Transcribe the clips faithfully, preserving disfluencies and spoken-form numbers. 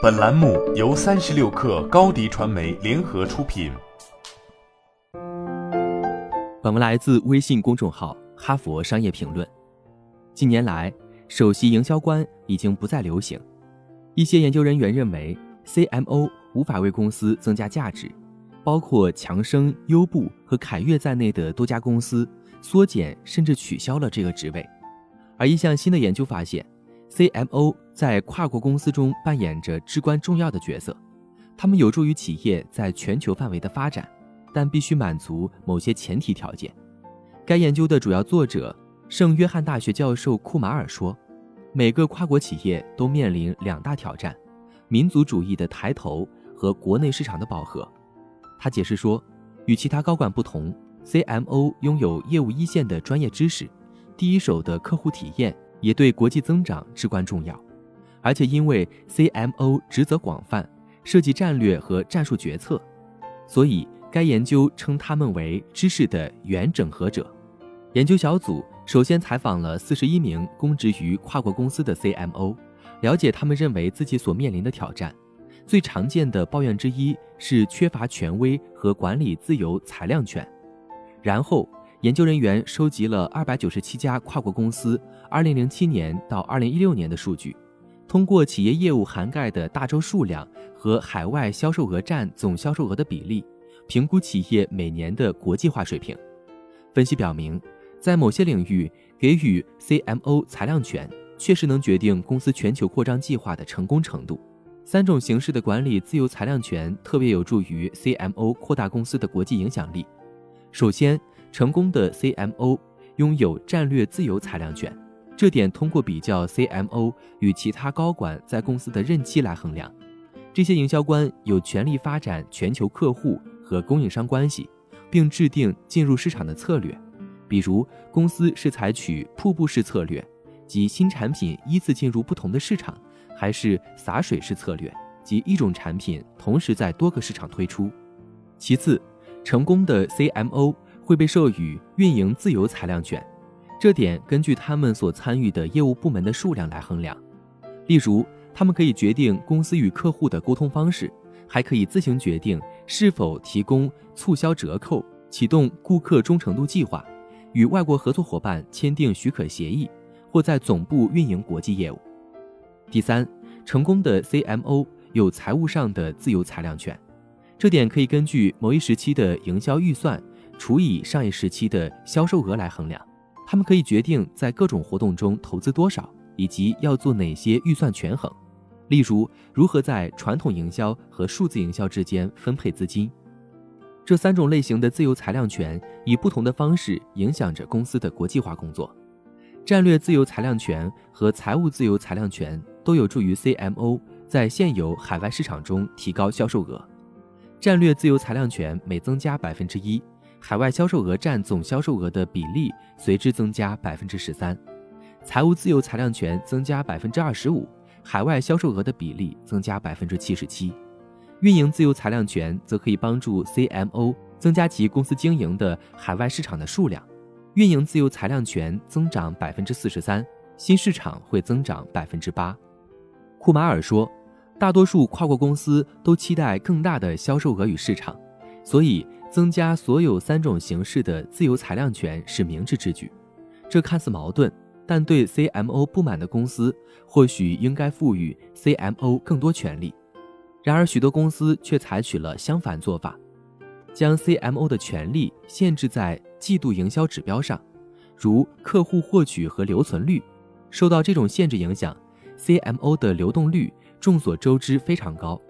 本栏目由三十六氪高迪传媒联合出品。本文来自微信公众号哈佛商业评论。近年来，首席营销官已经不再流行。一些研究人员认为 C M O 无法为公司增加价值，包括强生、优步和凯悦在内的多家公司缩减甚至取消了这个职位。而一项新的研究发现， C M O 在跨国公司中扮演着至关重要的角色，他们有助于企业在全球范围的发展，但必须满足某些前提条件。该研究的主要作者圣约翰大学教授库马尔说，每个跨国企业都面临两大挑战：民族主义的抬头和国内市场的饱和。他解释说，与其他高管不同， C M O 拥有业务一线的专业知识，第一手的客户体验，也对国际增长至关重要。而且因为 C M O 职责广泛，涉及战略和战术决策，所以该研究称他们为知识的元整合者。研究小组首先采访了四十一名供职于跨国公司的 C M O， 了解他们认为自己所面临的挑战。最常见的抱怨之一是缺乏权威和管理自由裁量权。然后研究人员收集了二百九十七家跨国公司二零零七年到二零一六年的数据，通过企业业务涵盖的大洲数量和海外销售额占总销售额的比例，评估企业每年的国际化水平。分析表明，在某些领域给予 C M O 裁量权确实能决定公司全球扩张计划的成功程度。三种形式的管理自由裁量权特别有助于 C M O 扩大公司的国际影响力。首先，成功的 C M O 拥有战略自由裁量权，这点通过比较 C M O 与其他高管在公司的任期来衡量。这些营销官有权利发展全球客户和供应商关系，并制定进入市场的策略。比如，公司是采取瀑布式策略，即新产品依次进入不同的市场，还是洒水式策略，即一种产品同时在多个市场推出。其次，成功的 C M O会被授予运营自由裁量权，这点根据他们所参与的业务部门的数量来衡量。例如，他们可以决定公司与客户的沟通方式，还可以自行决定是否提供促销折扣、启动顾客忠诚度计划、与外国合作伙伴签订许可协议，或在总部运营国际业务。第三，成功的 C M O 有财务上的自由裁量权，这点可以根据某一时期的营销预算除以上一时期的销售额来衡量。他们可以决定在各种活动中投资多少，以及要做哪些预算权衡，例如如何在传统营销和数字营销之间分配资金。这三种类型的自由裁量权以不同的方式影响着公司的国际化工作。战略自由裁量权和财务自由裁量权都有助于 C M O 在现有海外市场中提高销售额。战略自由裁量权每增加 百分之一，海外销售额占总销售额的比例随之增加 百分之十三， 财务自由裁量权增加 百分之二十五， 海外销售额的比例增加 百分之七十七。 运营自由裁量权则可以帮助 C M O 增加其公司经营的海外市场的数量，运营自由裁量权增长 百分之四十三， 新市场会增长 百分之八。 库马尔说，大多数跨国公司都期待更大的销售额与市场，所以增加所有三种形式的自由裁量权是明智之举。这看似矛盾，但对 C M O 不满的公司或许应该赋予 C M O 更多权利。然而许多公司却采取了相反做法，将 C M O 的权利限制在季度营销指标上，如客户获取和留存率。受到这种限制影响， C M O 的流动率众所周知非常高。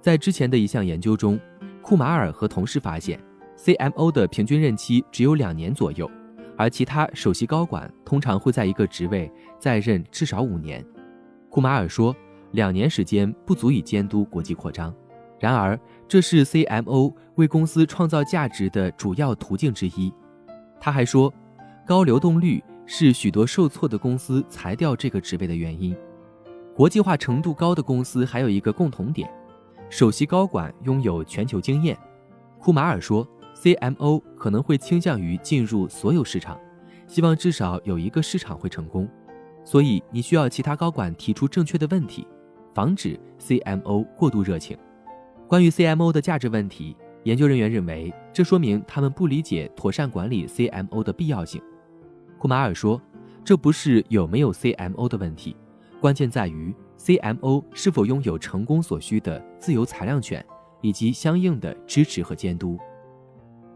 在之前的一项研究中，库马尔和同事发现，C M O 的平均任期只有两年左右，而其他首席高管通常会在一个职位再任至少五年。库马尔说，两年时间不足以监督国际扩张，然而这是 C M O 为公司创造价值的主要途径之一。他还说，高流动率是许多受挫的公司裁掉这个职位的原因。国际化程度高的公司还有一个共同点，首席高管拥有全球经验。库马尔说，C M O 可能会倾向于进入所有市场，希望至少有一个市场会成功。所以你需要其他高管提出正确的问题，防止 C M O 过度热情。关于 C M O 的价值问题，研究人员认为，这说明他们不理解妥善管理 C M O 的必要性。库马尔说，这不是有没有 C M O 的问题，关键在于 C M O 是否拥有成功所需的自由裁量权，以及相应的支持和监督。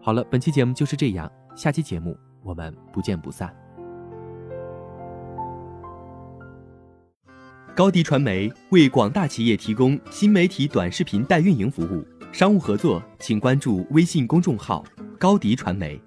好了，本期节目就是这样，下期节目我们不见不散。高迪传媒为广大企业提供新媒体短视频代运营服务，商务合作请关注微信公众号高迪传媒。